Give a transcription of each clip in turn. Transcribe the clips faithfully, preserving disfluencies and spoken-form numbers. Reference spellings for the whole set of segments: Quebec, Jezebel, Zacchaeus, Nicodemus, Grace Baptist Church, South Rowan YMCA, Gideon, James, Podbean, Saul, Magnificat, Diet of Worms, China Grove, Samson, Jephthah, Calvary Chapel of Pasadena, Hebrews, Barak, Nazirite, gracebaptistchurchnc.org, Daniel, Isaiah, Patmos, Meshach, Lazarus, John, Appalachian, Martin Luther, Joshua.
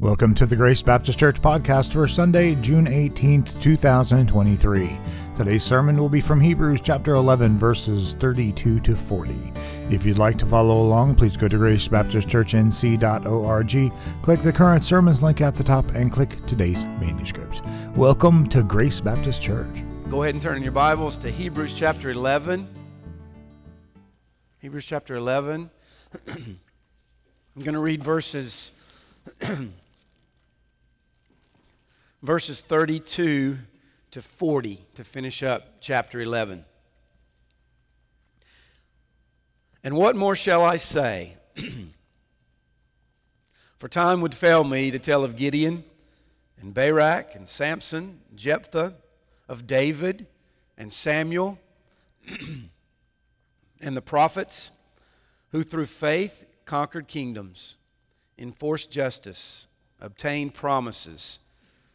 Welcome to the Grace Baptist Church podcast for Sunday, June eighteenth, two thousand twenty-three. Today's sermon will be from Hebrews chapter eleven, verses thirty-two to forty. If you'd like to follow along, please go to grace baptist church n c dot org, click the current sermons link at the top, and click today's manuscript. Welcome to Grace Baptist Church. Go ahead and turn your Bibles to Hebrews chapter eleven. Hebrews chapter eleven. I'm going to read verses... verses thirty-two to forty to finish up chapter eleven. And what more shall I say? For time would fail me to tell of Gideon and Barak and Samson, Jephthah, of David and Samuel and the prophets, who through faith conquered kingdoms, enforced justice, obtained promises,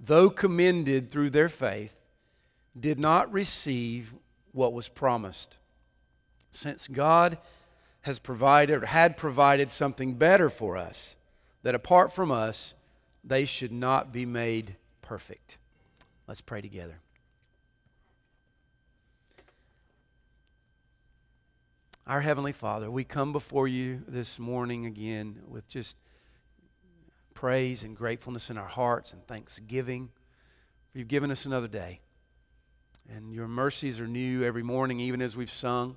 though commended through their faith, did not receive what was promised, since God has provided, or had provided something better for us, that apart from us, they should not be made perfect. Let's pray together. Our Heavenly Father, we come before you this morning again with just praise and gratefulness in our hearts and thanksgiving. You've given us another day, and your mercies are new every morning, even as we've sung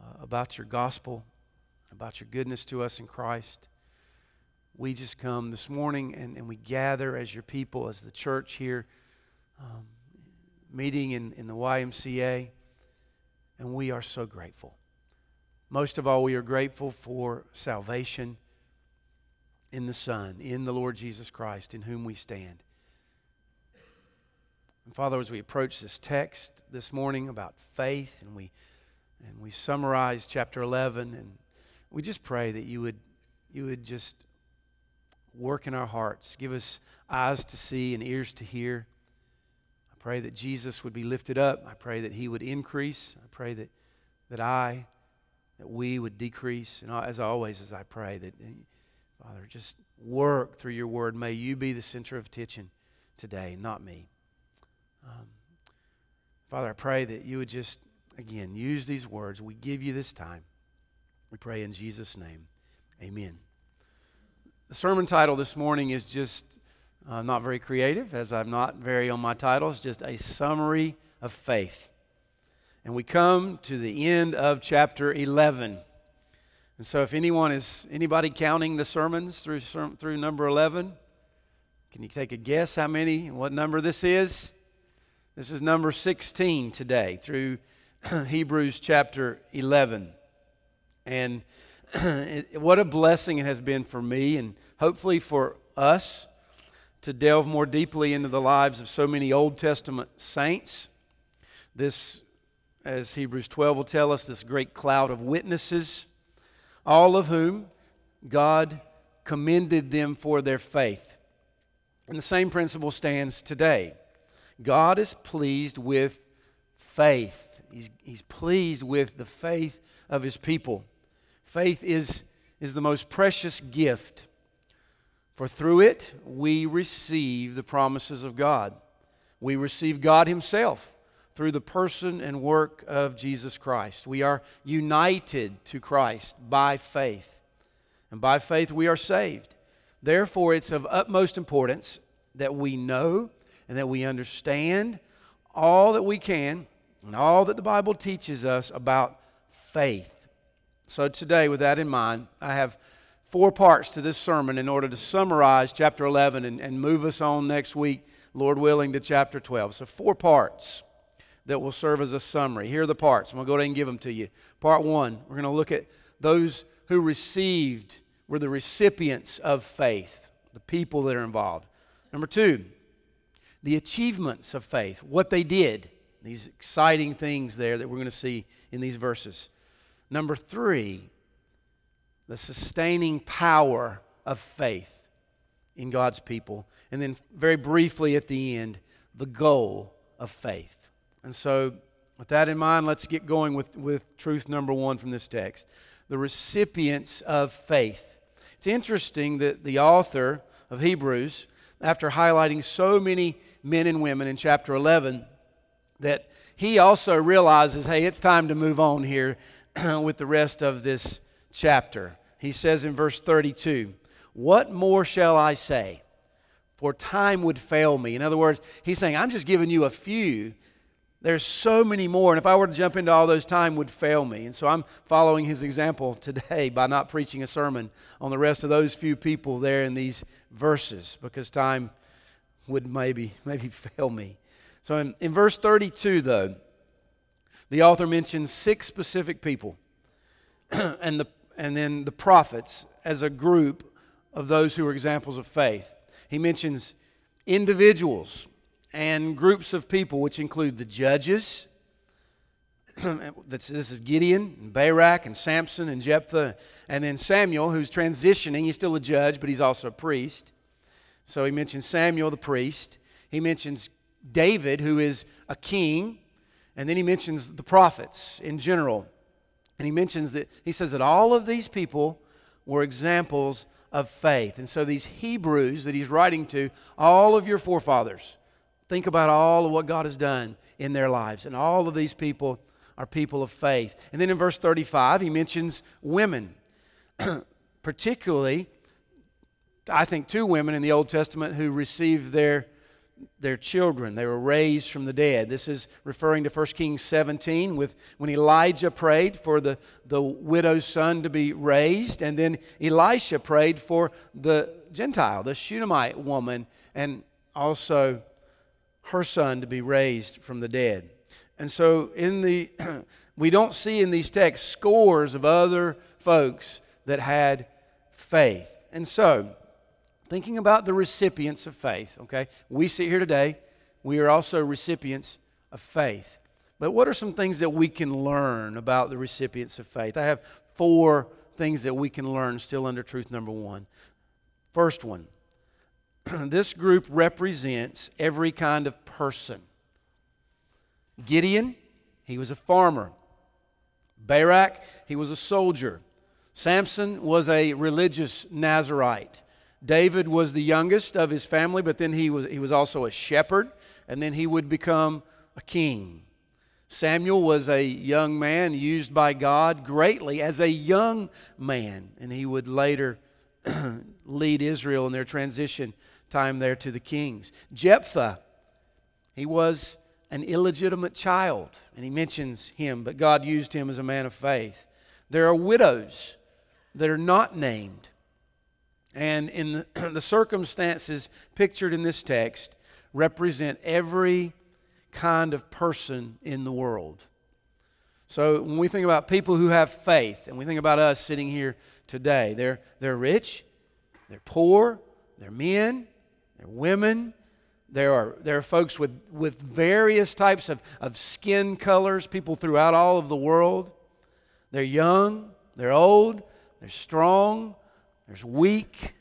uh, about your gospel, about your goodness to us in Christ. We just come this morning and, and we gather as your people, as the church here, um, meeting in, in the Y M C A, and we are so grateful. Most of all, we are grateful for salvation in the Son, in the Lord Jesus Christ, in whom we stand. And Father, as we approach this text this morning about faith, and we and we summarize chapter eleven, and we just pray that you would you would just work in our hearts, give us eyes to see and ears to hear. I pray that Jesus would be lifted up. I pray that he would increase. I pray that that I that we would decrease. And as always, as I pray, that, Father, just work through your word. May you be the center of attention today, not me. Um, Father, I pray that you would just, again, use these words. We give you this time. We pray in Jesus' name. Amen. The sermon title this morning is just uh, not very creative, as I'm not very on my titles, just a summary of faith. And we come to the end of chapter eleven. And so if anyone is, anybody counting the sermons through through number eleven, can you take a guess how many, what number this is? This is number sixteen today through Hebrews chapter eleven. And it, what a blessing it has been for me, and hopefully for us, to delve more deeply into the lives of so many Old Testament saints. This, as Hebrews twelve will tell us, this great cloud of witnesses, all of whom God commended them for their faith. And the same principle stands today. God is pleased with faith. He's, he's pleased with the faith of his people. Faith is, is the most precious gift, for through it we receive the promises of God. We receive God himself through the person and work of Jesus Christ. We are united to Christ by faith, and by faith we are saved. Therefore, it's of utmost importance that we know and that we understand all that we can and all that the Bible teaches us about faith. So today, with that in mind, I have four parts to this sermon in order to summarize chapter eleven and, and move us on next week, Lord willing, to chapter twelve. So four parts that will serve as a summary. Here are the parts. I'm going to go ahead and give them to you. Part one, we're going to look at those who received, were the recipients of faith, the people that are involved. Number two, the achievements of faith, what they did, these exciting things there that we're going to see in these verses. Number three, the sustaining power of faith in God's people. And then very briefly at the end, the goal of faith. And so, with that in mind, let's get going with, with truth number one from this text. The recipients of faith. It's interesting that the author of Hebrews, after highlighting so many men and women in chapter eleven, that he also realizes, hey, it's time to move on here with the rest of this chapter. He says in verse thirty-two, "What more shall I say? For time would fail me." In other words, he's saying, I'm just giving you a few. There's so many more, and if I were to jump into all those, time would fail me. And so I'm following his example today by not preaching a sermon on the rest of those few people there in these verses, because time would maybe maybe fail me. So in, in verse thirty-two, though, the author mentions six specific people and the and then the prophets as a group of those who are examples of faith. He mentions individuals and groups of people, which include the judges. This is Gideon, and Barak, and Samson, and Jephthah, and then Samuel, who's transitioning. He's still a judge, but he's also a priest. So he mentions Samuel, the priest. He mentions David, who is a king. And then he mentions the prophets in general. And he mentions that, he says that all of these people were examples of faith. And so these Hebrews that he's writing to, all of your forefathers, think about all of what God has done in their lives. And all of these people are people of faith. And then in verse thirty-five, he mentions women. Particularly, I think, two women in the Old Testament who received their, their children. They were raised from the dead. This is referring to First Kings seventeen, with when Elijah prayed for the, the widow's son to be raised. And then Elisha prayed for the Gentile, the Shunammite woman, and also her son to be raised from the dead. And so in the we don't see in these texts scores of other folks that had faith. And so, thinking about the recipients of faith, okay? We sit here today, we are also recipients of faith. But what are some things that we can learn about the recipients of faith? I have four things that we can learn still under truth number one. First one, this group represents every kind of person. Gideon, he was a farmer. Barak, he was a soldier. Samson was a religious Nazirite. David was the youngest of his family, but then he was he was also a shepherd, and then he would become a king. Samuel was a young man used by God greatly as a young man, and he would later lead Israel in their transition time there to the kings. Jephthah, he was an illegitimate child, and he mentions him, but God used him as a man of faith. There are widows that are not named, and in the, the circumstances pictured in this text represent every kind of person in the world. So when we think about people who have faith, and we think about us sitting here today, they're, they're rich, they're poor, they're men, they're women, there are, there are folks with, with various types of, of skin colors, people throughout all of the world. They're young, they're old, they're strong, there's weak.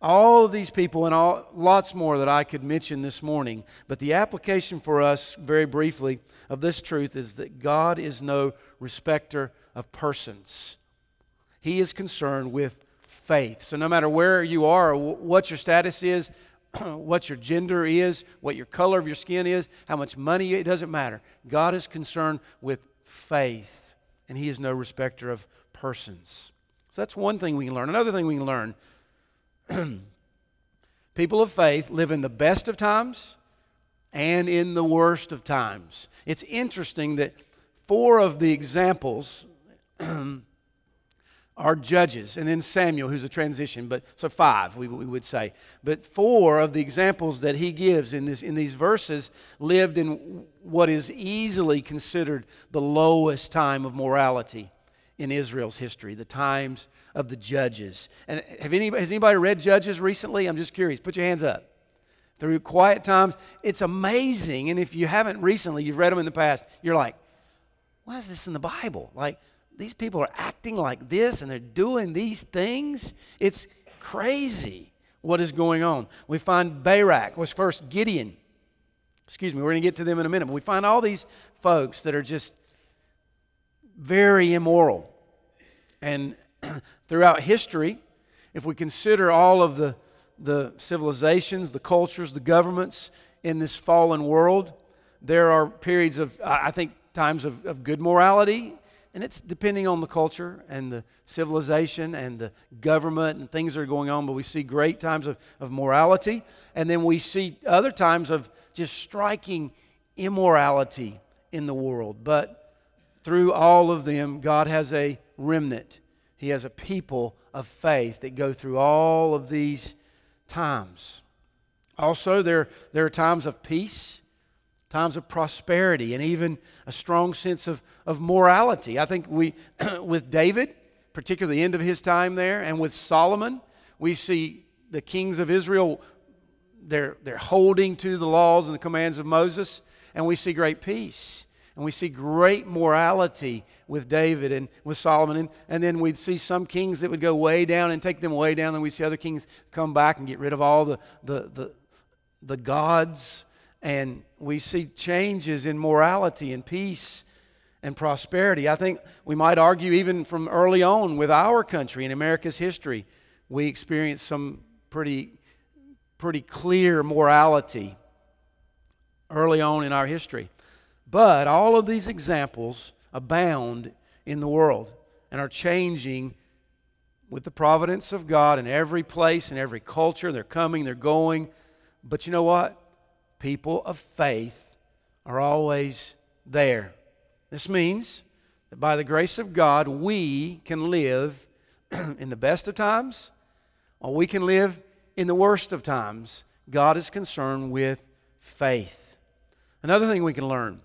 All of these people and all, lots more that I could mention this morning. But the application for us, very briefly, of this truth is that God is no respecter of persons. He is concerned with faith. So no matter where you are, what your status is, what your gender is, what your color of your skin is, how much money, it doesn't matter. God is concerned with faith, and He is no respecter of persons. So that's one thing we can learn. Another thing we can learn people of faith live in the best of times and in the worst of times. It's interesting that four of the examples are judges, and then Samuel, who's a transition, but so five we, we would say. But four of the examples that he gives in this in these verses lived in what is easily considered the lowest time of morality in Israel's history, the times of the judges. And have any has anybody read Judges recently? I'm just curious. Put your hands up. Through quiet times, it's amazing. And if you haven't recently, you've read them in the past. You're like, why is this in the Bible? Like, these people are acting like this and they're doing these things. It's crazy what is going on. We find Barak was first Gideon. Excuse me, we're going to get to them in a minute. But we find all these folks that are just very immoral. And throughout history, if we consider all of the, the civilizations, the cultures, the governments in this fallen world, there are periods of, I think, times of, of good morality. And it's depending on the culture and the civilization and the government and things that are going on. But we see great times of, of morality. And then we see other times of just striking immorality in the world. But through all of them, God has a remnant. He has a people of faith that go through all of these times. Also, there, there are times of peace, times of prosperity, and even a strong sense of, of morality. I think we, with David, particularly the end of his time there, and with Solomon, we see the kings of Israel, they're, they're holding to the laws and the commands of Moses, and we see great peace. And we see great morality with David and with Solomon. And, and then we'd see some kings that would go way down and take them way down, and we'd see other kings come back and get rid of all the the the, the gods. And we see changes in morality and peace and prosperity. I think we might argue even from early on with our country in America's history, we experienced some pretty, pretty clear morality early on in our history. But all of these examples abound in the world and are changing with the providence of God in every place, in every culture. They're coming, they're going. But you know what? People of faith are always there. This means that by the grace of God, we can live in the best of times, or we can live in the worst of times. God is concerned with faith. Another thing we can learn,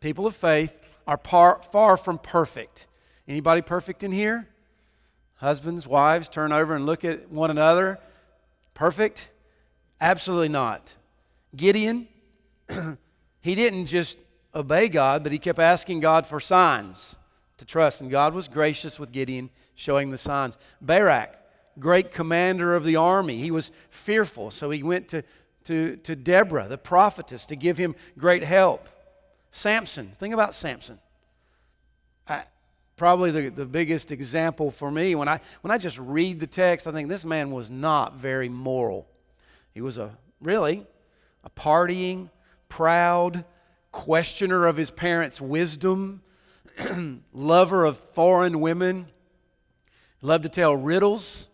people of faith are par, far from perfect. Anybody perfect in here? Husbands, wives, turn over and look at one another. Perfect? Absolutely not. Gideon, he didn't just obey God, but he kept asking God for signs to trust. And God was gracious with Gideon, showing the signs. Barak, great commander of the army, he was fearful. So he went to, to, to Deborah, the prophetess, to give him great help. Samson, think about Samson. I, probably the, the biggest example for me, when I when I just read the text, I think this man was not very moral. He was a really a partying, proud, questioner of his parents' wisdom, lover of foreign women, loved to tell riddles.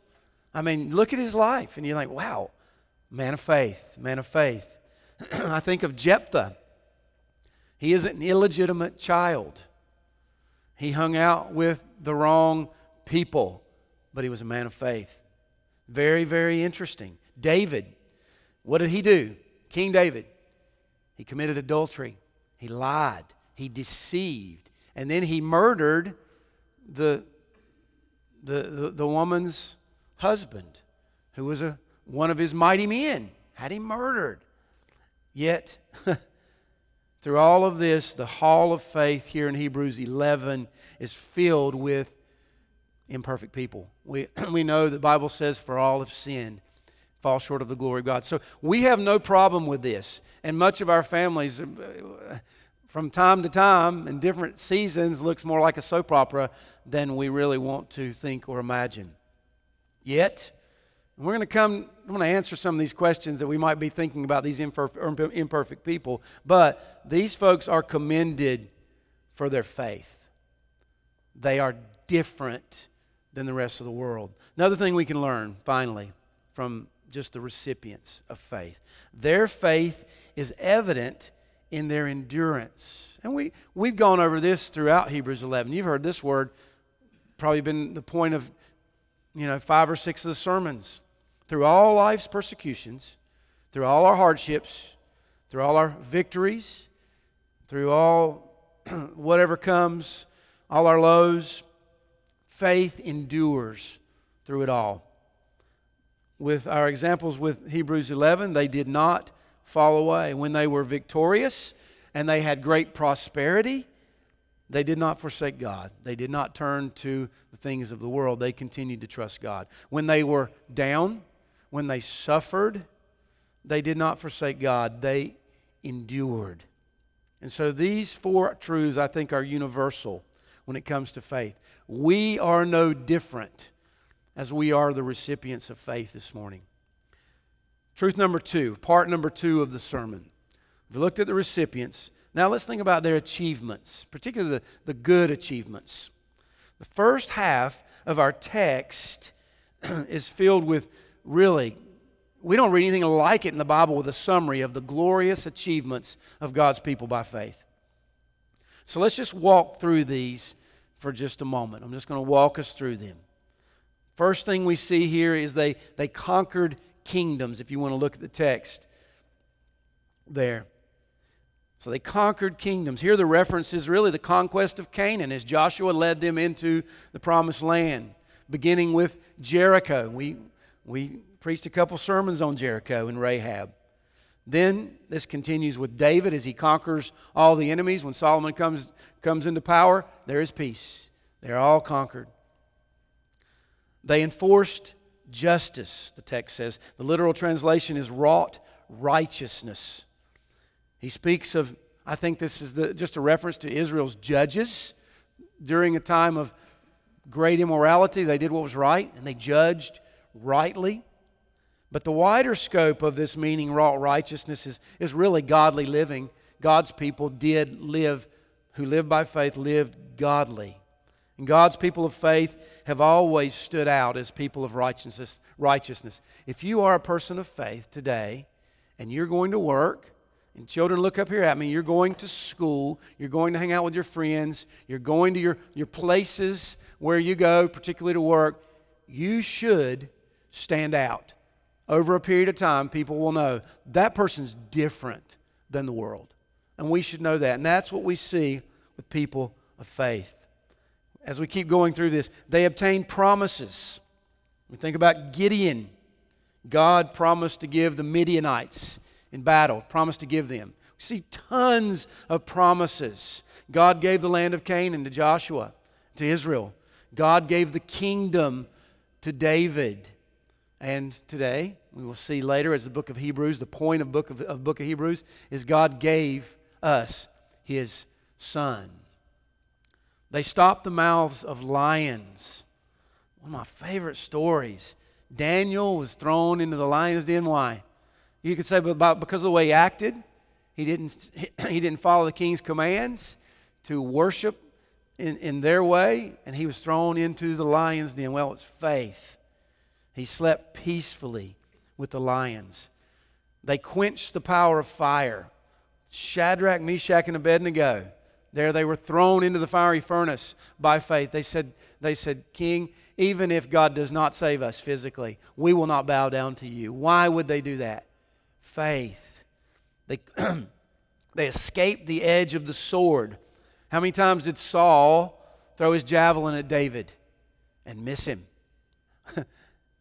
I mean, look at his life, and you're like, wow, man of faith, man of faith. I think of Jephthah. He is an illegitimate child. He hung out with the wrong people, but he was a man of faith. Very, very interesting. David. What did he do? King David. He committed adultery. He lied. He deceived. And then he murdered the, the, the, the woman's husband, who was a, one of his mighty men. Had him murdered. Yet, through all of this, the hall of faith here in Hebrews eleven is filled with imperfect people. We, we know the Bible says, for all have sinned. Fall short of the glory of God. So we have no problem with this. And much of our families, from time to time, in different seasons, looks more like a soap opera than we really want to think or imagine. Yet, we're going to come, I'm going to answer some of these questions that we might be thinking about these imperf- imperfect people. But these folks are commended for their faith. They are different than the rest of the world. Another thing we can learn, finally, from just the recipients of faith. Their faith is evident in their endurance. And we, we've gone over this throughout Hebrews eleven. You've heard this word, probably been the point of, you know, five or six of the sermons. Through all life's persecutions, through all our hardships, through all our victories, through all whatever comes, all our lows, faith endures through it all. With our examples with Hebrews eleven, they did not fall away. When they were victorious and they had great prosperity, they did not forsake God. They did not turn to the things of the world. They continued to trust God. When they were down, when they suffered, they did not forsake God. They endured. And so these four truths, I think, are universal when it comes to faith. We are no different as we are the recipients of faith this morning. Truth number two, part number two of the sermon. We looked at the recipients. Now let's think about their achievements, particularly the, the good achievements. The first half of our text is filled with really, we don't read anything like it in the Bible with a summary of the glorious achievements of God's people by faith. So let's just walk through these for just a moment. I'm just going to walk us through them. First thing we see here is they, they conquered kingdoms, if you want to look at the text there. So they conquered kingdoms. Here the reference is really the conquest of Canaan as Joshua led them into the promised land, beginning with Jericho. We, we preached a couple sermons on Jericho and Rahab. Then this continues with David as he conquers all the enemies. When Solomon comes, comes into power, there is peace. They're all conquered. They enforced justice, the text says. The literal translation is wrought righteousness. He speaks of, I think this is the, just a reference to Israel's judges. During a time of great immorality, they did what was right, and they judged rightly. But the wider scope of this meaning, wrought righteousness, is, is really godly living. God's people did live, who lived by faith, lived godly. And God's people of faith have always stood out as people of righteousness. righteousness. If you are a person of faith today, and you're going to work, and children, look up here at me. You're going to school. You're going to hang out with your friends. You're going to your, your places where you go, particularly to work. You should stand out. Over a period of time, people will know that person's different than the world. And we should know that. And that's what we see with people of faith. As we keep going through this, they obtained promises. We think about Gideon. God promised to give the Midianites in battle, promised to give them. We see tons of promises. God gave the land of Canaan to Joshua, to Israel. God gave the kingdom to David. And today, we will see later as the book of Hebrews, the point of book of, of book of Hebrews is God gave us His Son. They stopped the mouths of lions. One of my favorite stories. Daniel was thrown into the lion's den. Why? You could say about because of the way he acted, he didn't he didn't follow the king's commands to worship in, in their way, and he was thrown into the lion's den. Well, it's faith. He slept peacefully with the lions. They quenched the power of fire. Shadrach, Meshach, and Abednego. There they were thrown into the fiery furnace by faith. They said, they said, King, even if God does not save us physically, we will not bow down to you. Why would they do that? Faith. They, they escaped the edge of the sword. How many times did Saul throw his javelin at David and miss him?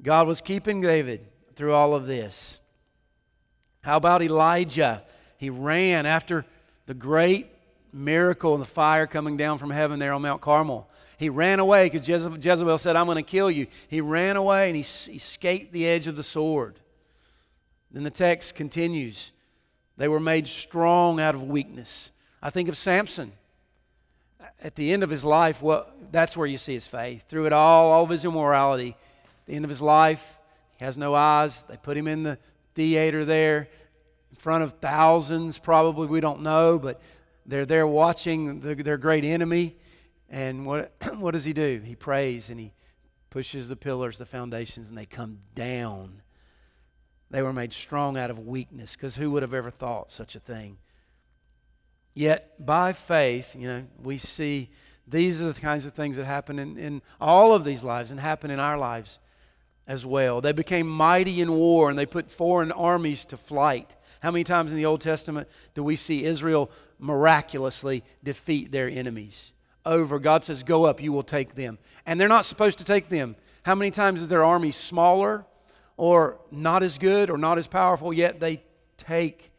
God was keeping David through all of this. How about Elijah? He ran after the great miracle and the fire coming down from heaven there on Mount Carmel. He ran away because Jezebel, Jezebel said, I'm going to kill you. He ran away and he, he escaped the edge of the sword. Then the text continues. They were made strong out of weakness. I think of Samson. At the end of his life, well, that's where you see his faith. Through it all, all of his immorality, at the end of his life, he has no eyes. They put him in the theater there in front of thousands, probably, we don't know, but they're there watching the, their great enemy. And what, what does he do? He prays and he pushes the pillars, the foundations, and they come down. They were made strong out of weakness, because who would have ever thought such a thing? Yet by faith, you know, we see these are the kinds of things that happen in, in all of these lives and happen in our lives as well. They became mighty in war, and they put foreign armies to flight. How many times in the Old Testament do we see Israel miraculously defeat their enemies? Over, God says, go up, you will take them. And they're not supposed to take them. How many times is their army smaller or not as good or not as powerful, yet they take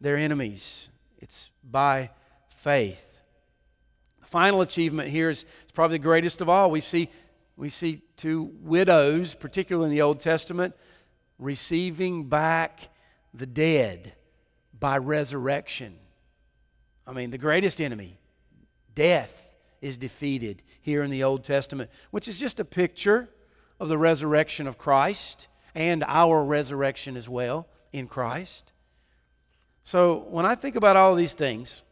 their enemies? It's by faith. The final achievement here is, is probably the greatest of all. We see, we see two widows, particularly in the Old Testament, receiving back the dead by resurrection. I mean, the greatest enemy, death, is defeated here in the Old Testament, which is just a picture of the resurrection of Christ and our resurrection as well in Christ. So when I think about all these things,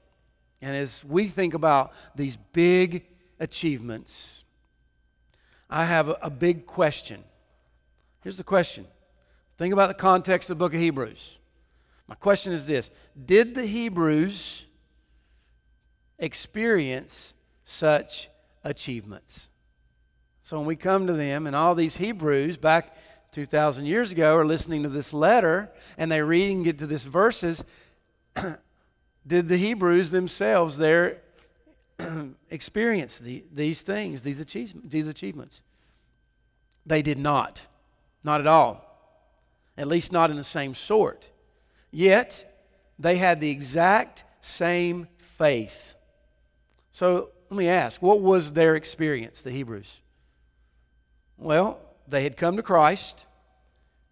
and as we think about these big achievements, I have a big question. Here's the question. Think about the context of the book of Hebrews. My question is this: did the Hebrews experience such achievements? So when we come to them, and all these Hebrews back two thousand years ago are listening to this letter, and they read and get to this verses, did the Hebrews themselves there experience the, these things, these, achieve, these achievements? They did not. Not at all. At least not in the same sort. Yet, they had the exact same faith. So, let me ask, what was their experience, the Hebrews? Well, they had come to Christ,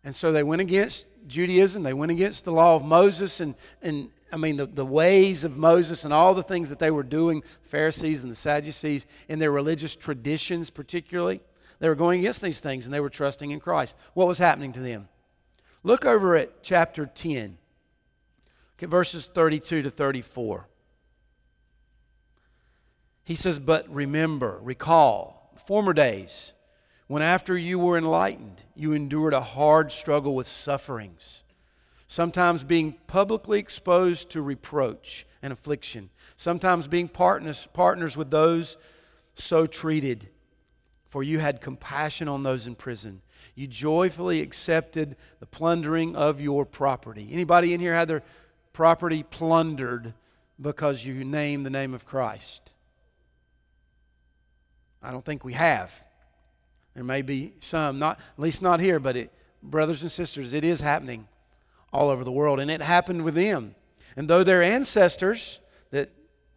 and so they went against Judaism, they went against the law of Moses, and, and I mean the, the ways of Moses and all the things that they were doing, the Pharisees and the Sadducees, in their religious traditions particularly. They were going against these things, and they were trusting in Christ. What was happening to them? Look over at chapter ten, look at verses thirty-two to thirty-four. He says, but remember, recall, former days, when after you were enlightened, you endured a hard struggle with sufferings, sometimes being publicly exposed to reproach and affliction, sometimes being partners, partners with those so treated. For you had compassion on those in prison. You joyfully accepted the plundering of your property. Anybody in here had their property plundered because you named the name of Christ? I don't think we have. There may be some, not at least not here, but it, brothers and sisters, it is happening all over the world, and it happened with them. And though their ancestors, that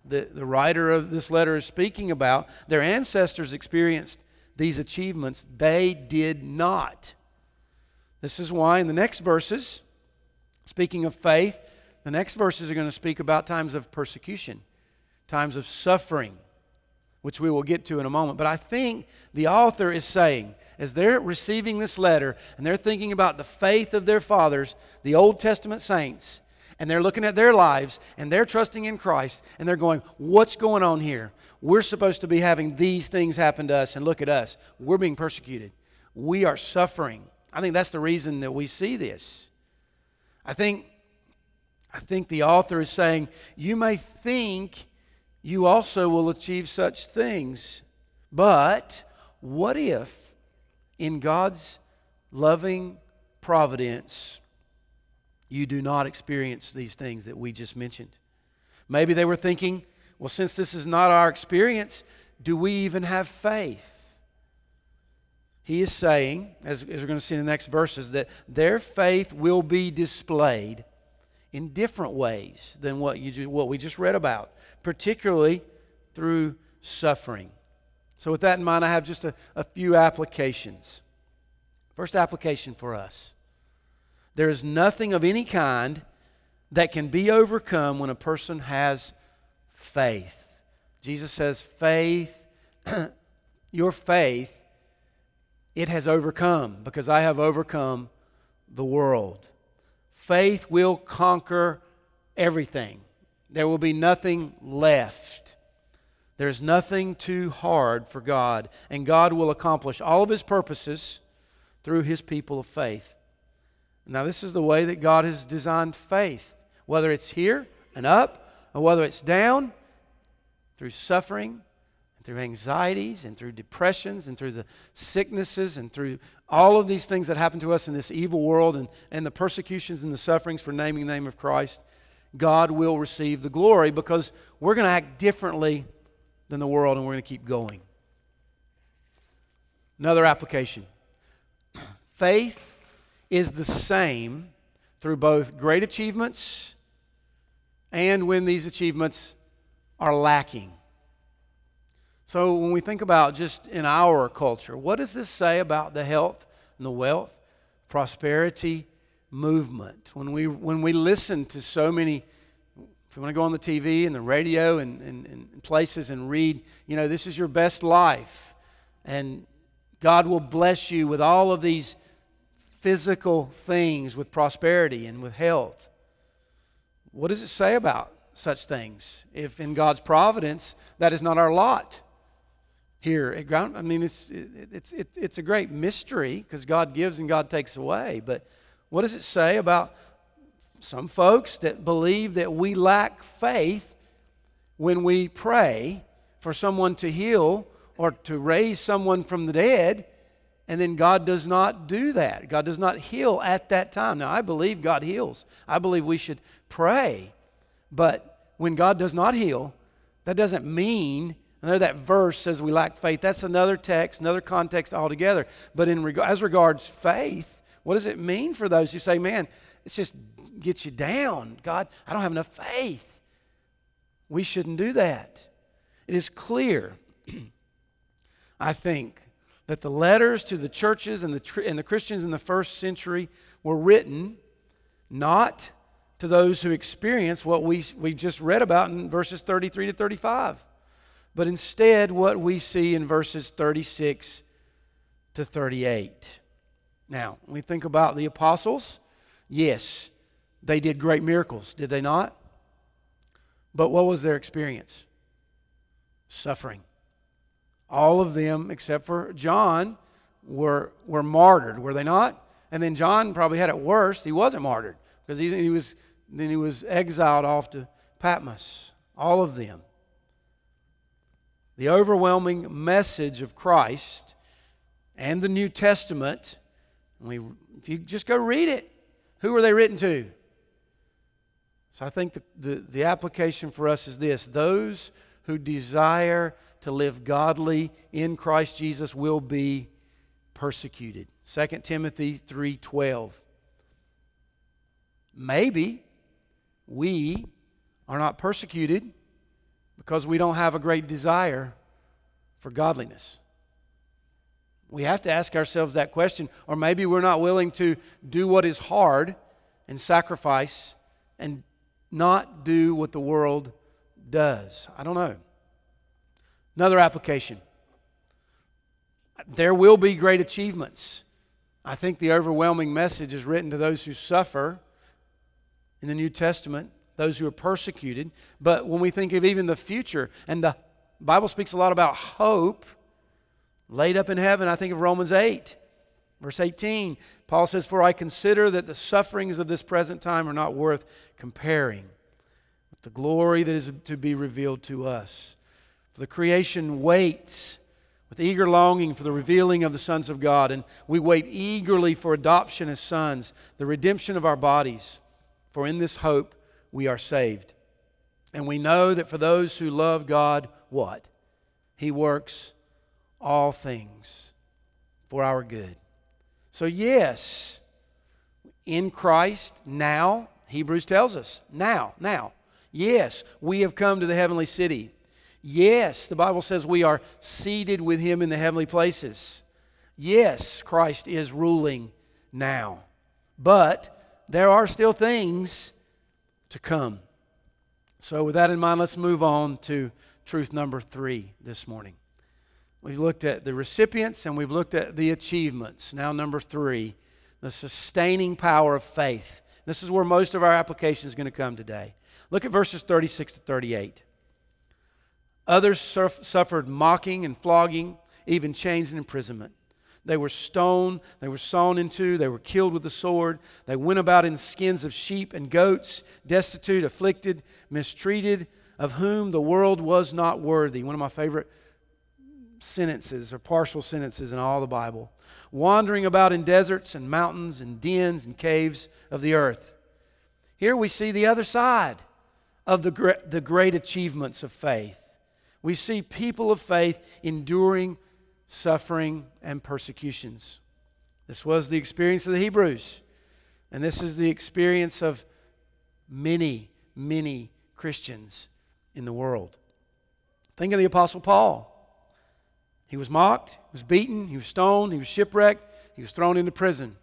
the, the writer of this letter is speaking about, their ancestors experienced these achievements, they did not. This is why in the next verses, speaking of faith, the next verses are going to speak about times of persecution, times of suffering, which we will get to in a moment. But I think the author is saying, as they're receiving this letter, and they're thinking about the faith of their fathers, the Old Testament saints, and they're looking at their lives, and they're trusting in Christ, and they're going, what's going on here? We're supposed to be having these things happen to us, and look at us. We're being persecuted. We are suffering. I think that's the reason that we see this. I think, I think the author is saying, you may think you also will achieve such things. But what if, in God's loving providence, you do not experience these things that we just mentioned? Maybe they were thinking, well, since this is not our experience, do we even have faith? He is saying, as, as we're going to see in the next verses, that their faith will be displayed in different ways than what you what we just read about, particularly through suffering. So with that in mind, I have just a, a few applications. First application for us. There is nothing of any kind that can be overcome when a person has faith. Jesus says, faith, your faith, it has overcome, because I have overcome the world. Faith will conquer everything. There will be nothing left. There's nothing too hard for God, and God will accomplish all of His purposes through His people of faith. Now, this is the way that God has designed faith, whether it's here and up, or whether it's down, through suffering, and through anxieties, and through depressions, and through the sicknesses, and through all of these things that happen to us in this evil world, and, and the persecutions and the sufferings for naming the name of Christ, God will receive the glory, because we're going to act differently than the world, and we're going to keep going. Another application. Faith is the same through both great achievements and when these achievements are lacking. So when we think about just in our culture, what does this say about the health and the wealth, prosperity movement? When we when we listen to so many, if you want to go on the T V and the radio and, and, and places and read, you know, this is your best life, and God will bless you with all of these physical things, with prosperity and with health. What does it say about such things? If in God's providence, that is not our lot here at Ground. I mean, it's it, it's it, it's a great mystery, because God gives and God takes away. But what does it say about some folks that believe that we lack faith when we pray for someone to heal or to raise someone from the dead, and then God does not do that? God does not heal at that time. Now, I believe God heals. I believe we should pray. But when God does not heal, that doesn't mean, I know that verse says we lack faith. That's another text, another context altogether. But in reg- as regards faith, what does it mean for those who say, man, it's just gets you down. God, I don't have enough faith. We shouldn't do that. It is clear, I think, that the letters to the churches and the, and the Christians in the first century were written not to those who experience what we, we just read about in verses thirty-three to thirty-five, but instead what we see in verses thirty-six to thirty-eight. Now, when we think about the apostles, yes, they did great miracles, did they not? But what was their experience? Suffering. All of them, except for John, were were martyred, were they not? And then John probably had it worse. He wasn't martyred, because he, he was then he was exiled off to Patmos. All of them. The overwhelming message of Christ and the New Testament. We, if you just go read it, who were they written to? So I think the the, the application for us is this: those who desire to live godly in Christ Jesus will be persecuted. Second Timothy three twelve. Maybe we are not persecuted because we don't have a great desire for godliness. We have to ask ourselves that question, or maybe we're not willing to do what is hard and sacrifice and not do what the world does. I don't know. Another application. There will be great achievements. I think the overwhelming message is written to those who suffer in the New Testament, those who are persecuted. But when we think of even the future, and the Bible speaks a lot about hope laid up in heaven, I think of Romans eight, verse eighteen. Paul says, "For I consider that the sufferings of this present time are not worth comparing with the glory that is to be revealed to us. For the creation waits with eager longing for the revealing of the sons of God. And we wait eagerly for adoption as sons, the redemption of our bodies. For in this hope we are saved. And we know that for those who love God, what? He works all things for our good." So yes, in Christ now, Hebrews tells us, now, now. Yes, we have come to the heavenly city. Yes, the Bible says we are seated with Him in the heavenly places. Yes, Christ is ruling now. But there are still things to come. So with that in mind, let's move on to truth number three this morning. We've looked at the recipients and we've looked at the achievements. Now number three, the sustaining power of faith. This is where most of our application is going to come today. Look at verses thirty-six to thirty-eight. Others suffered mocking and flogging, even chains and imprisonment. They were stoned, they were sawn in two, they were killed with the sword. They went about in skins of sheep and goats, destitute, afflicted, mistreated, of whom the world was not worthy. One of my favorite sentences or partial sentences in all the Bible. Wandering about in deserts and mountains and dens and caves of the earth. Here we see the other side of the great, the great achievements of faith. We see people of faith enduring suffering and persecutions. This was the experience of the Hebrews. And this is the experience of many, many Christians in the world. Think of the Apostle Paul. He was mocked, he was beaten, he was stoned, he was shipwrecked, he was thrown into prison.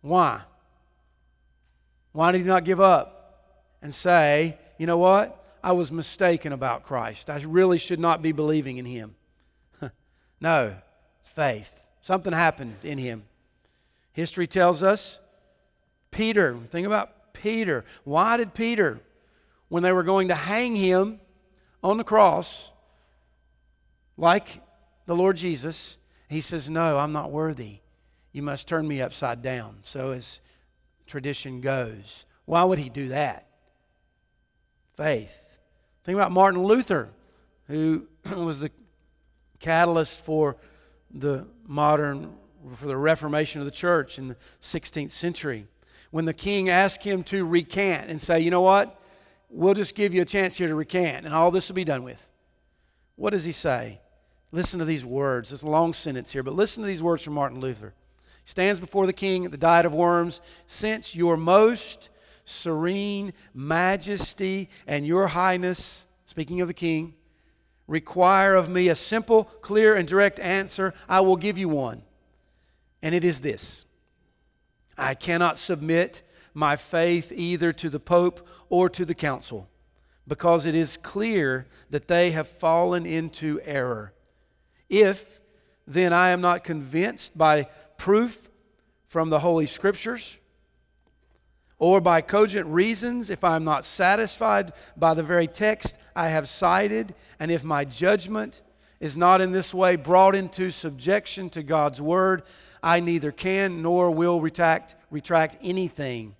Why? Why did he not give up and say, you know what? I was mistaken about Christ. I really should not be believing in Him. No, it's faith. Something happened in him. History tells us Peter. Think about Peter. Why did Peter, when they were going to hang him on the cross, like the Lord Jesus, he says, no, I'm not worthy. You must turn me upside down. So as tradition goes. Why would he do that? Faith. Think about Martin Luther, who was the catalyst for the modern, for the Reformation of the church in the sixteenth century. When the king asked him to recant and say, you know what, we'll just give you a chance here to recant and all this will be done with. What does he say? Listen to these words. It's a long sentence here, but listen to these words from Martin Luther. He stands before the king at the Diet of Worms. Since your most serene majesty and your highness, speaking of the king, require of me a simple, clear, and direct answer, I will give you one. And it is this. I cannot submit my faith either to the Pope or to the Council, because it is clear that they have fallen into error. If, then, I am not convinced by proof from the Holy Scriptures, or by cogent reasons, if I am not satisfied by the very text I have cited, and if my judgment is not in this way brought into subjection to God's Word, I neither can nor will retract, retract anything.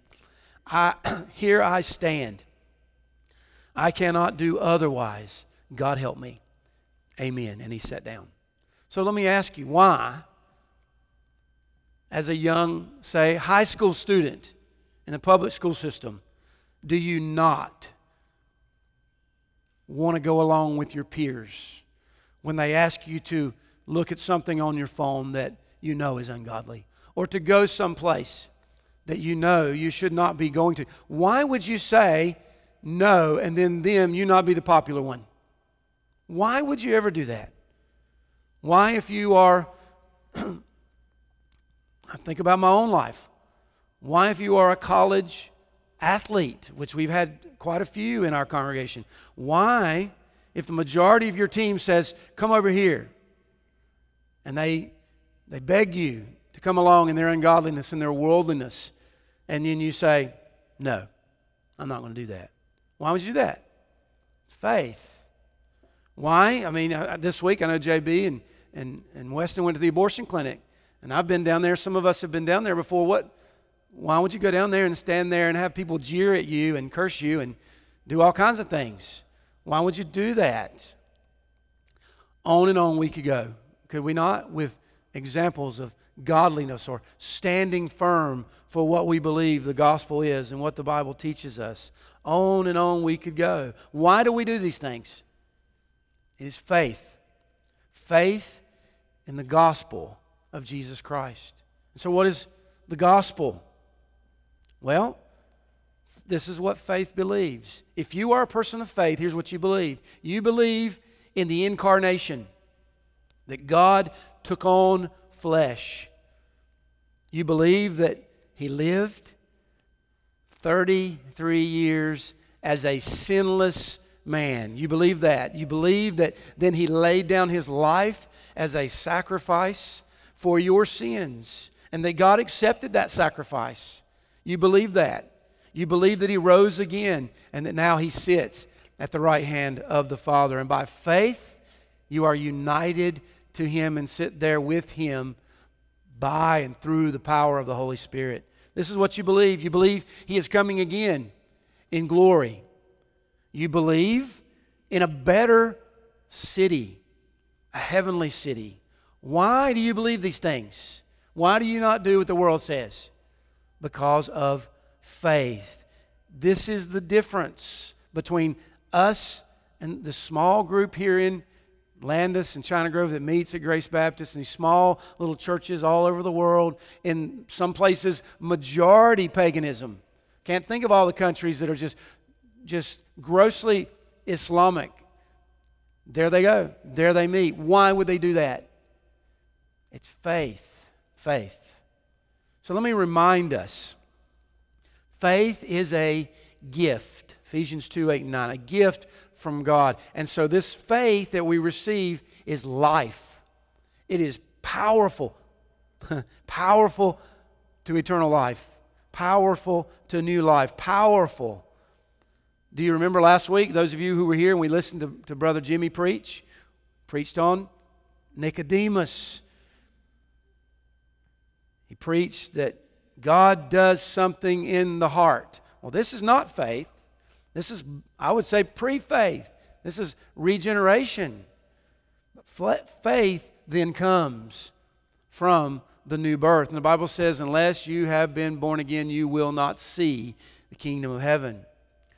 I, here I stand. I cannot do otherwise. God help me. Amen. And he sat down. So let me ask you, why, as a young, say, high school student, in the public school system, do you not want to go along with your peers when they ask you to look at something on your phone that you know is ungodly, or to go someplace that you know you should not be going to? Why would you say no and then them, you not be the popular one? Why would you ever do that? Why, if you are, I think about my own life. Why, if you are a college athlete, which we've had quite a few in our congregation, why, if the majority of your team says, come over here, and they they beg you to come along in their ungodliness and their worldliness, and then you say, no, I'm not going to do that. Why would you do that? It's faith. Why? I mean, this week I know J B and, and, and Weston went to the abortion clinic, and I've been down there. Some of us have been down there before. What? Why would you go down there and stand there and have people jeer at you and curse you and do all kinds of things? Why would you do that? On and on we could go, could we not? With examples of godliness or standing firm for what we believe the gospel is and what the Bible teaches us. On and on we could go. Why do we do these things? It is faith. Faith in the gospel of Jesus Christ. And so what is the gospel? Well, this is what faith believes. If you are a person of faith, here's what you believe. You believe in the incarnation, that God took on flesh. You believe that He lived thirty-three years as a sinless man. You believe that. You believe that then He laid down His life as a sacrifice for your sins, and that God accepted that sacrifice. You believe that. You believe that He rose again and that now He sits at the right hand of the Father. And by faith, you are united to Him and sit there with Him by and through the power of the Holy Spirit. This is what you believe. You believe He is coming again in glory. You believe in a better city, a heavenly city. Why do you believe these things? Why do you not do what the world says? Because of faith. This is the difference between us and the small group here in Landis and China Grove that meets at Grace Baptist and these small little churches all over the world. In some places, majority paganism. Can't think of all the countries that are just, just grossly Islamic. There they go. There they meet. Why would they do that? It's faith. Faith. So let me remind us. Faith is a gift. Ephesians two, eight, and nine. A gift from God. And so this faith that we receive is life. It is powerful. Powerful to eternal life. Powerful to new life. Powerful. Do you remember last week, those of you who were here and we listened to, to Brother Jimmy preach, preached on Nicodemus. He preached that God does something in the heart. Well, this is not faith. This is, I would say, pre-faith. This is regeneration. Faith then comes from the new birth. And the Bible says, unless you have been born again, you will not see the kingdom of heaven.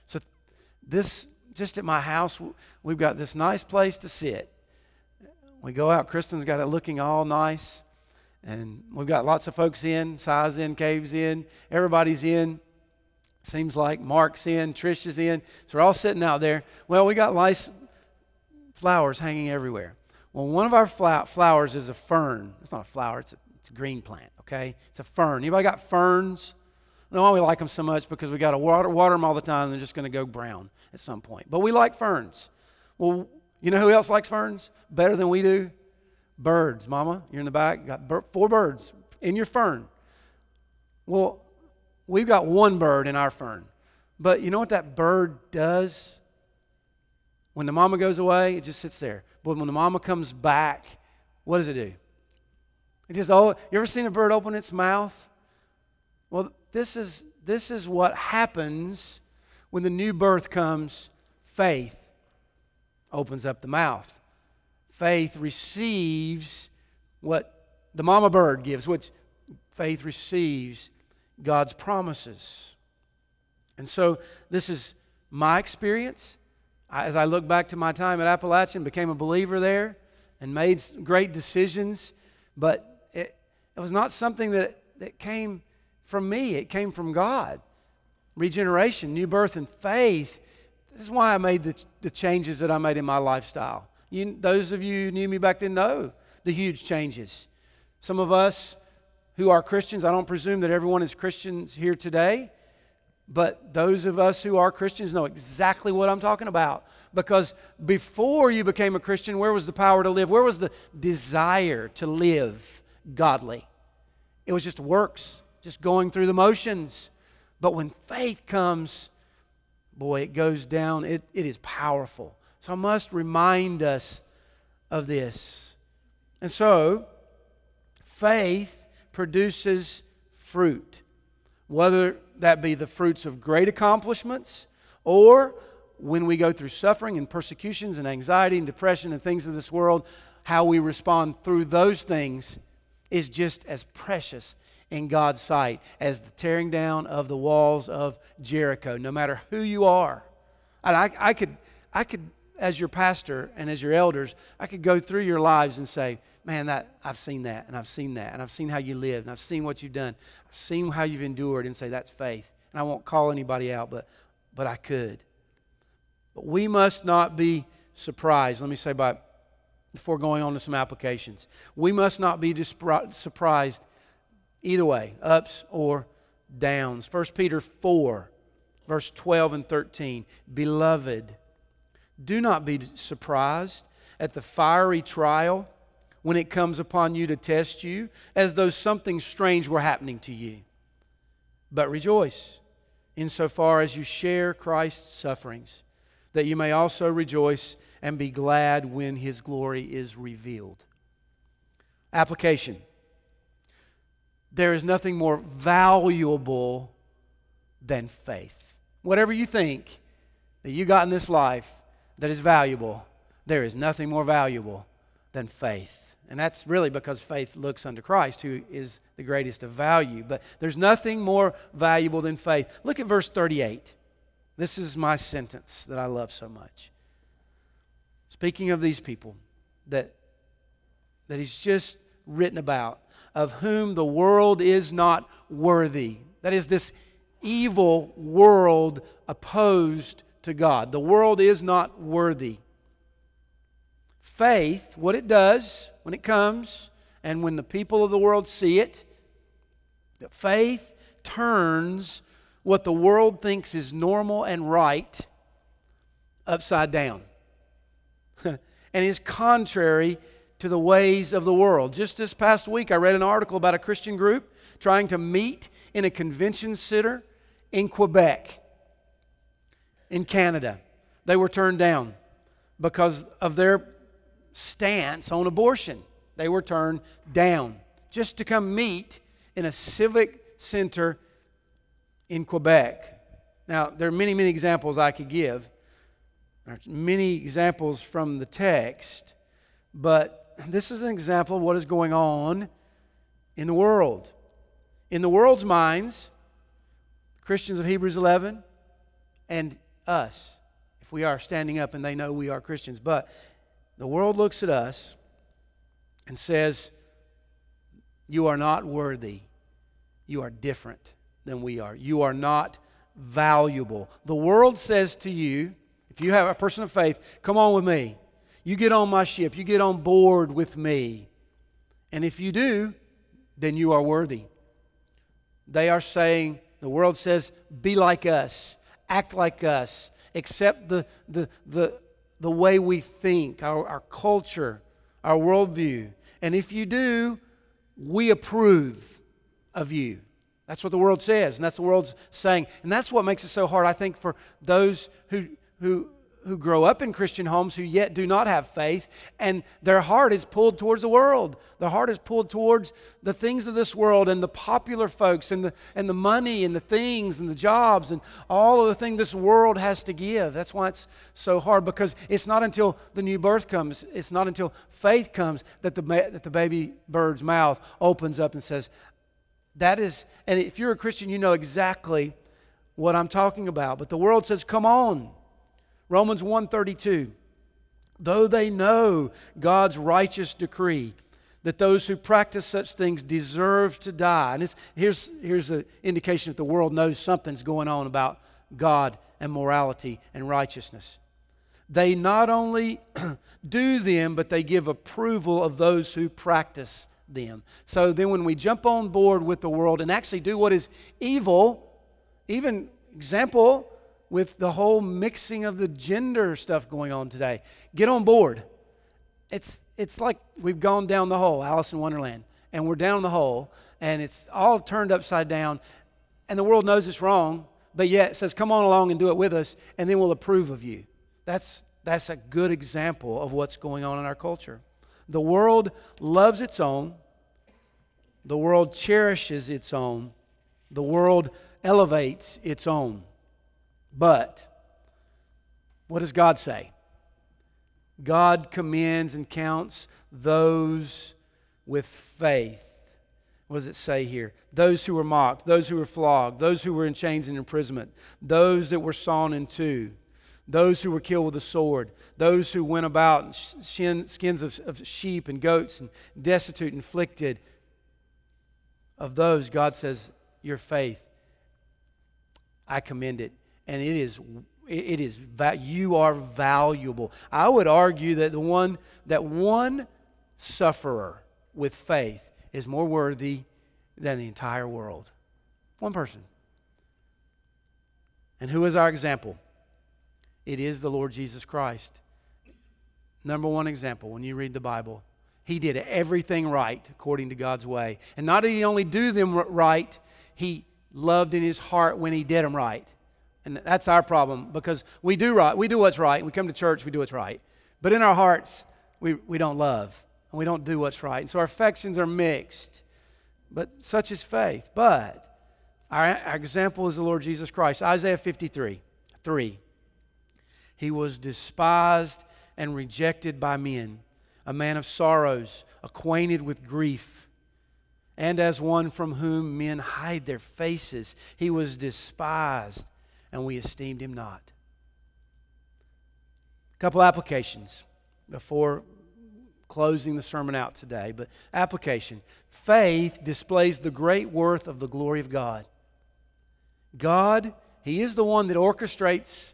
So this, just at my house, we've got this nice place to sit. We go out. Kristen's got it looking all nice. And we've got lots of folks in. Si's in, Cave's in. Everybody's in. Seems like Mark's in, Trish is in. So we're all sitting out there. Well, we got lice, flowers hanging everywhere. Well, one of our fla- flowers is a fern. It's not a flower. It's a, it's a green plant, okay? It's a fern. Anybody got ferns? No, we like them so much because we got to water, water them all the time. And they're just going to go brown at some point. But we like ferns. Well, you know who else likes ferns better than we do? Birds. Mama, you're in the back. You got bir- four birds in your fern. Well, we've got one bird in our fern. But you know what that bird does? When the mama goes away, it just sits there. But when the mama comes back, what does it do? It just, oh, you ever seen a bird open its mouth? Well, this is this is what happens when the new birth comes. Faith opens up the mouth. Faith receives what the mama bird gives, which faith receives God's promises. And so this is my experience. I, as I look back to my time at Appalachian, became a believer there and made great decisions. But it, it was not something that, that came from me. It came from God. Regeneration, new birth, and faith. This is why I made the, the changes that I made in my lifestyle. You, those of you who knew me back then know the huge changes. Some of us who are Christians, I don't presume that everyone is Christians here today, but those of us who are Christians know exactly what I'm talking about. Because before you became a Christian, where was the power to live? Where was the desire to live godly? It was just works, just going through the motions. But when faith comes, boy, it goes down. It, it is powerful. So I must remind us of this. And so, faith produces fruit, whether that be the fruits of great accomplishments or when we go through suffering and persecutions and anxiety and depression and things of this world, how we respond through those things is just as precious in God's sight as the tearing down of the walls of Jericho, no matter who you are. And I, I could, I could, as your pastor and as your elders, I could go through your lives and say, man, that I've seen that, and I've seen that, and I've seen how you lived, and I've seen what you've done. I've seen how you've endured, and say, that's faith. And I won't call anybody out, but, but I could. But we must not be surprised. Let me say, by, before going on to some applications, we must not be dispri- surprised either way, ups or downs. First Peter four, verse twelve and thirteen, beloved, do not be surprised at the fiery trial when it comes upon you to test you, as though something strange were happening to you. But rejoice insofar as you share Christ's sufferings, that you may also rejoice and be glad when His glory is revealed. Application. there is nothing more valuable than faith. Whatever you think that you got in this life that is valuable, there is nothing more valuable than faith. And that's really because faith looks unto Christ, who is the greatest of value. But there's nothing more valuable than faith. Look at verse thirty-eight. This is my sentence that I love so much. Speaking of these people that, that he's just written about, of whom the world is not worthy. That is, this evil world opposed to God. The world is not worthy. Faith, what it does when it comes, and when the people of the world see it, that faith turns what the world thinks is normal and right upside down and is contrary to the ways of the world. Just this past week, I read an article about a Christian group trying to meet in a convention center in Quebec, in Canada. They were turned down because of their stance on abortion. They were turned down just to come meet in a civic center in Quebec. Now, there are many, many examples I could give. There are many examples from the text, but this is an example of what is going on in the world. In the world's minds, Christians of Hebrews eleven and us, if we are standing up and they know we are Christians, but the world looks at us and says, you are not worthy. You are different than we are. You are not valuable. The world says to you, if you have a person of faith, come on with me. You get on my ship. You get on board with me. And if you do, then you are worthy. They are saying, the world says, be like us. Act like us. Accept the the the, the way we think, our, our culture, our worldview. And if you do, we approve of you. That's what the world says. And that's what the world's saying. And that's what makes it so hard, I think, for those who who... who grow up in Christian homes who yet do not have faith, and their heart is pulled towards the world. Their heart is pulled towards the things of this world and the popular folks and the and the money and the things and the jobs and all of the things this world has to give. That's why it's so hard, because it's not until the new birth comes, it's not until faith comes that the that the baby bird's mouth opens up and says, that is, and if you're a Christian, you know exactly what I'm talking about. But the world says, come on. Romans one thirty-two, though they know God's righteous decree that those who practice such things deserve to die. And it's, here's, here's an indication that the world knows something's going on about God and morality and righteousness. They not only do them, but they give approval of those who practice them. So then when we jump on board with the world and actually do what is evil, even example, with the whole mixing of the gender stuff going on today. Get on board. It's it's like we've gone down the hole, Alice in Wonderland, and we're down the hole, and it's all turned upside down, and the world knows it's wrong, but yet it says, come on along and do it with us, and then we'll approve of you. That's, that's a good example of what's going on in our culture. The world loves its own. The world cherishes its own. The world elevates its own. But what does God say? God commends and counts those with faith. What does it say here? Those who were mocked, those who were flogged, those who were in chains and imprisonment, those that were sawn in two, those who were killed with a sword, those who went about in skins of, of sheep and goats and destitute and afflicted. Of those, God says, your faith, I commend it. And it is, it is you are valuable. I would argue that the one that one sufferer with faith is more worthy than the entire world. One person. And who is our example? It is the Lord Jesus Christ. Number one example when you read the Bible. He did everything right according to God's way. And not did he only do them right, he loved in his heart when he did them right. And that's our problem, because we do right, we do what's right, and we come to church, we do what's right. But in our hearts, we, we don't love, and we don't do what's right. And so our affections are mixed. but such is faith. But our, our example is the Lord Jesus Christ. Isaiah fifty-three, three. He was despised and rejected by men, a man of sorrows, acquainted with grief, and as one from whom men hide their faces. He was despised, and we esteemed him not. A couple applications before closing the sermon out today, but application. Faith displays the great worth of the glory of God. God, He is the one that orchestrates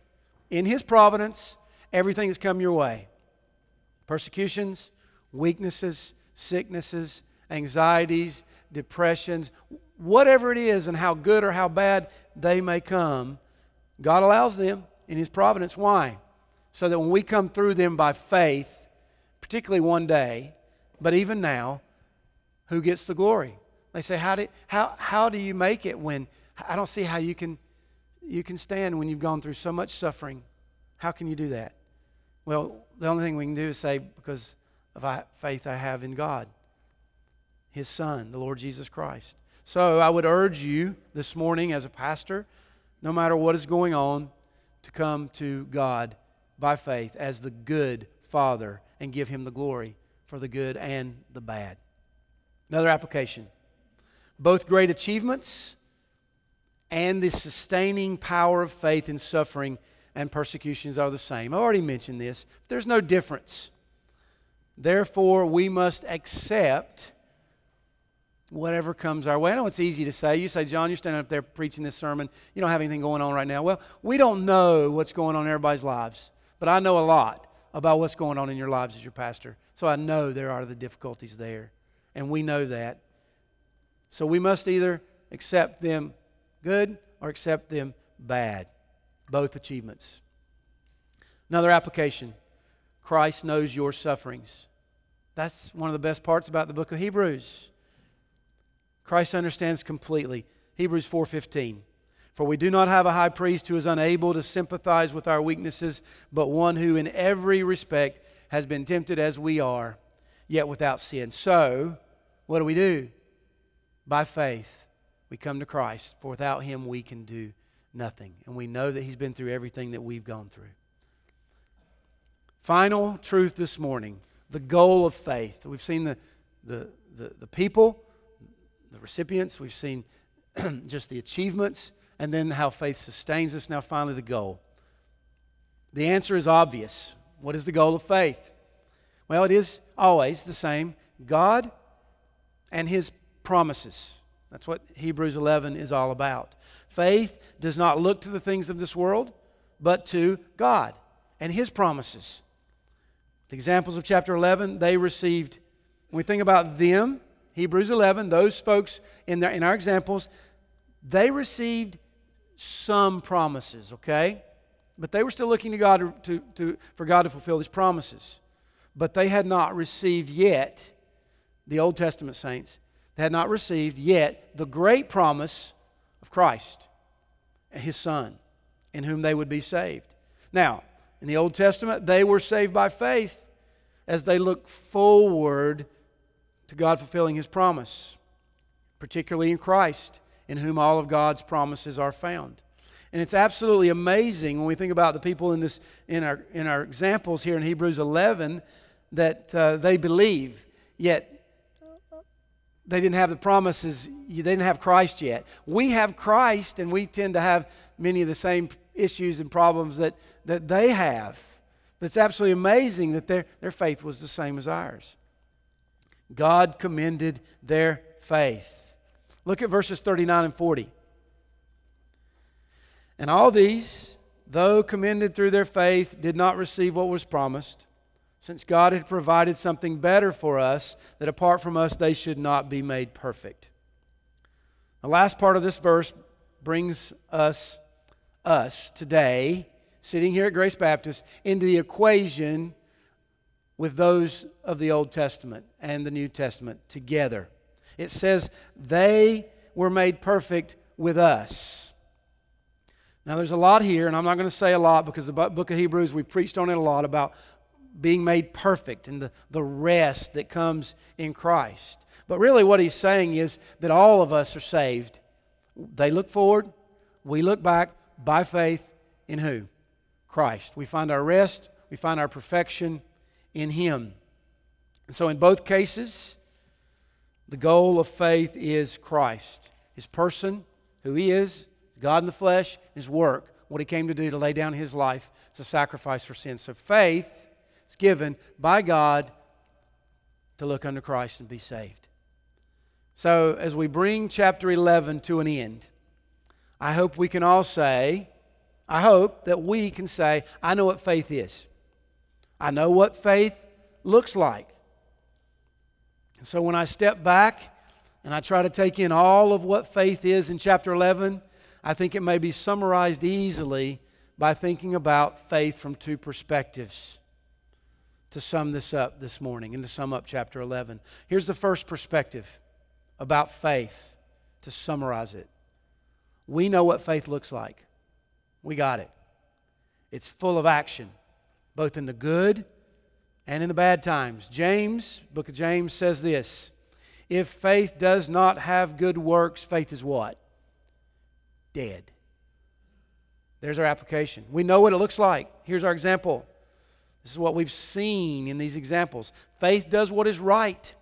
in His providence everything that's come your way. Persecutions, weaknesses, sicknesses, anxieties, depressions, whatever it is and how good or how bad they may come, God allows them in His providence. Why? So that when we come through them by faith, particularly one day, but even now, who gets the glory? They say, how do, how, how do you make it when I don't see how you can, you can stand when you've gone through so much suffering? How can you do that? Well, the only thing we can do is say, because of the faith I have in God, His Son, the Lord Jesus Christ. So I would urge you this morning as a pastor, no matter what is going on, to come to God by faith as the good Father and give Him the glory for the good and the bad. Another application. Both great achievements and the sustaining power of faith in suffering and persecutions are the same. I already mentioned this. There's no difference. Therefore, we must accept whatever comes our way. I know it's easy to say. You say, John, you're standing up there preaching this sermon. You don't have anything going on right now. Well, we don't know what's going on in everybody's lives, but I know a lot about what's going on in your lives as your pastor. So I know there are the difficulties there, and we know that. So we must either accept them good or accept them bad, both achievements. Another application, Christ knows your sufferings. That's one of the best parts about the book of Hebrews. Christ understands completely. Hebrews four fifteen. For we do not have a high priest who is unable to sympathize with our weaknesses, but one who in every respect has been tempted as we are, yet without sin. So, what do we do? By faith, we come to Christ, for without Him we can do nothing. And we know that He's been through everything that we've gone through. Final truth this morning, the goal of faith. We've seen the, the, the, the people, the recipients, we've seen just the achievements, and then how faith sustains us. Now finally, the goal. The answer is obvious. What is the goal of faith? Well, it is always the same. God and His promises. That's what Hebrews eleven is all about. Faith does not look to the things of this world, but to God and His promises. The examples of chapter eleven, they received, when we think about them, Hebrews eleven, those folks in, their, in our examples, they received some promises, okay? But they were still looking to God to, to, for God to fulfill His promises. But they had not received yet, the Old Testament saints, they had not received yet the great promise of Christ and His Son, in whom they would be saved. Now, in the Old Testament, they were saved by faith as they looked forward to God fulfilling His promise, particularly in Christ, in whom all of God's promises are found. And it's absolutely amazing when we think about the people in this in our in our examples here in Hebrews eleven that uh, they believe, yet they didn't have the promises, they didn't have Christ yet. We have Christ, and we tend to have many of the same issues and problems that, that they have. But it's absolutely amazing that their, their faith was the same as ours. God commended their faith. Look at verses thirty-nine and forty. And all these, though commended through their faith, did not receive what was promised, since God had provided something better for us, that apart from us they should not be made perfect. The last part of this verse brings us, us today, sitting here at Grace Baptist, into the equation with those of the Old Testament and the New Testament together. It says, they were made perfect with us. Now there's a lot here, and I'm not going to say a lot because the book of Hebrews, we preached on it a lot about being made perfect and the, the rest that comes in Christ. But really what he's saying is that all of us are saved. They look forward, we look back by faith in who? Christ. We find our rest, we find our perfection in Him. And so in both cases, the goal of faith is Christ. His person, who He is, God in the flesh, His work, what He came to do to lay down His life as a sacrifice for sin. So faith is given by God to look unto Christ and be saved. So as we bring chapter eleven to an end, I hope we can all say, I hope that we can say, I know what faith is. I know what faith looks like. And so when I step back and I try to take in all of what faith is in chapter eleven, I think it may be summarized easily by thinking about faith from two perspectives. To sum this up this morning and to sum up chapter eleven. Here's the first perspective about faith to summarize it. We know what faith looks like. We got it. It's full of action, both in the good and in the bad times. James, book of James says this, if faith does not have good works, faith is what? Dead. There's our application. We know what it looks like. Here's our example. This is what we've seen in these examples. Faith does what is right.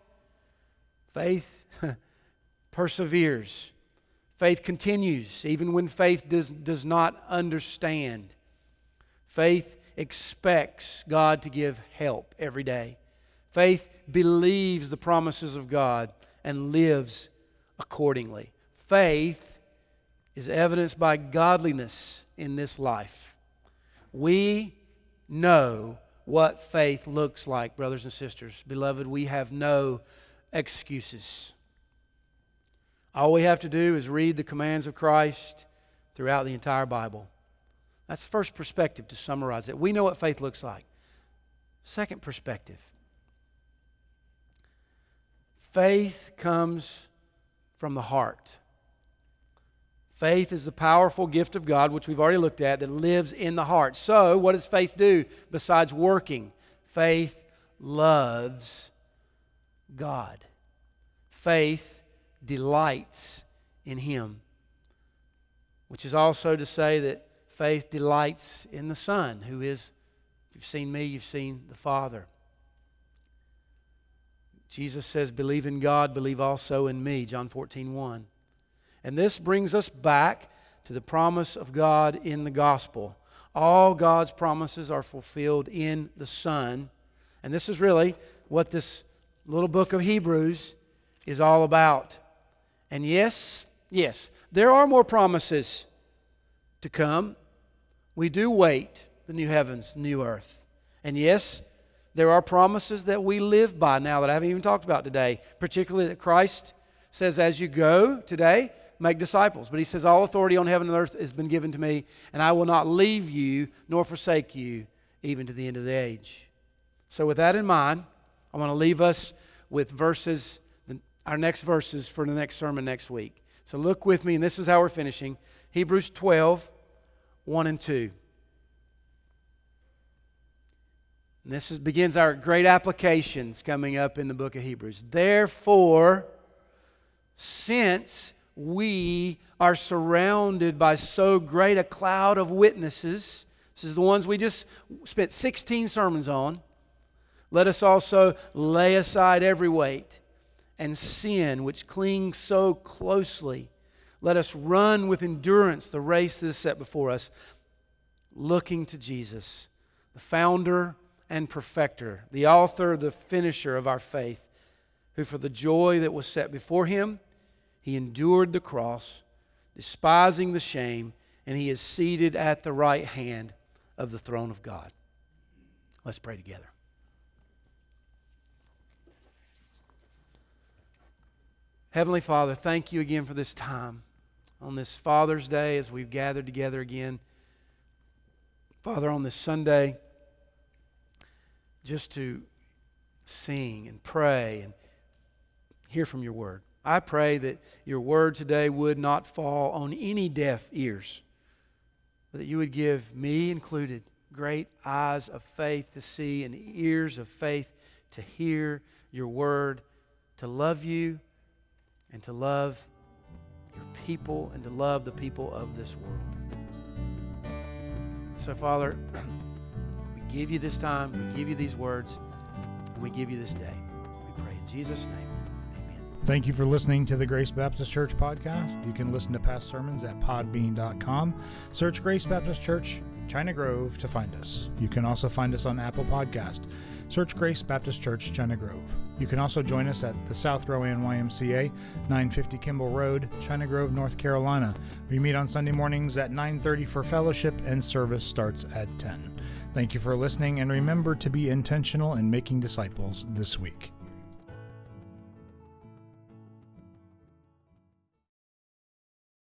Faith perseveres. Faith continues, even when faith does, does not understand. Faith expects God to give help every day. Faith believes the promises of God and lives accordingly. Faith is evidenced by godliness in this life. We know what faith looks like, brothers and sisters. Beloved, we have no excuses. All we have to do is read the commands of Christ throughout the entire Bible. That's the first perspective to summarize it. We know what faith looks like. Second perspective. Faith comes from the heart. Faith is the powerful gift of God, which we've already looked at, that lives in the heart. So, what does faith do besides working? Faith loves God. Faith delights in Him. Which is also to say that faith delights in the Son, who is, if you've seen me, you've seen the Father. Jesus says, believe in God, believe also in me, John fourteen one. And this brings us back to the promise of God in the gospel. All God's promises are fulfilled in the Son. And this is really what this little book of Hebrews is all about. And yes, yes, there are more promises to come. We do wait the new heavens, the new earth. And yes, there are promises that we live by now that I haven't even talked about today, particularly that Christ says, as you go today, make disciples. But He says, all authority on heaven and earth has been given to me, and I will not leave you nor forsake you even to the end of the age. So with that in mind, I want to leave us with verses, our next verses for the next sermon next week. So look with me, and this is how we're finishing. Hebrews twelve, one and two. And this is, begins our great applications coming up in the book of Hebrews. Therefore, since we are surrounded by so great a cloud of witnesses, this is the ones we just spent sixteen sermons on, let us also lay aside every weight and sin which clings so closely. Let us run with endurance the race that is set before us, looking to Jesus, the founder and perfecter, the author, the finisher of our faith, who for the joy that was set before Him, He endured the cross, despising the shame, and He is seated at the right hand of the throne of God. Let's pray together. Heavenly Father, thank You again for this time. On this Father's Day, as we've gathered together again, Father, on this Sunday, just to sing and pray and hear from Your Word. I pray that Your Word today would not fall on any deaf ears, but that You would give me included great eyes of faith to see and ears of faith to hear Your Word to love you and to love your people and to love the people of this world. So, Father, we give you this time, we give you these words, and we give you this day. We pray in Jesus' name. Thank you for listening to the Grace Baptist Church podcast. You can listen to past sermons at podbean dot com. Search Grace Baptist Church, China Grove to find us. You can also find us on Apple Podcast. Search Grace Baptist Church, China Grove. You can also join us at the South Rowan Y M C A, nine fifty Kimball Road, China Grove, North Carolina. We meet on Sunday mornings at nine thirty for fellowship, and service starts at ten. Thank you for listening, and remember to be intentional in making disciples this week.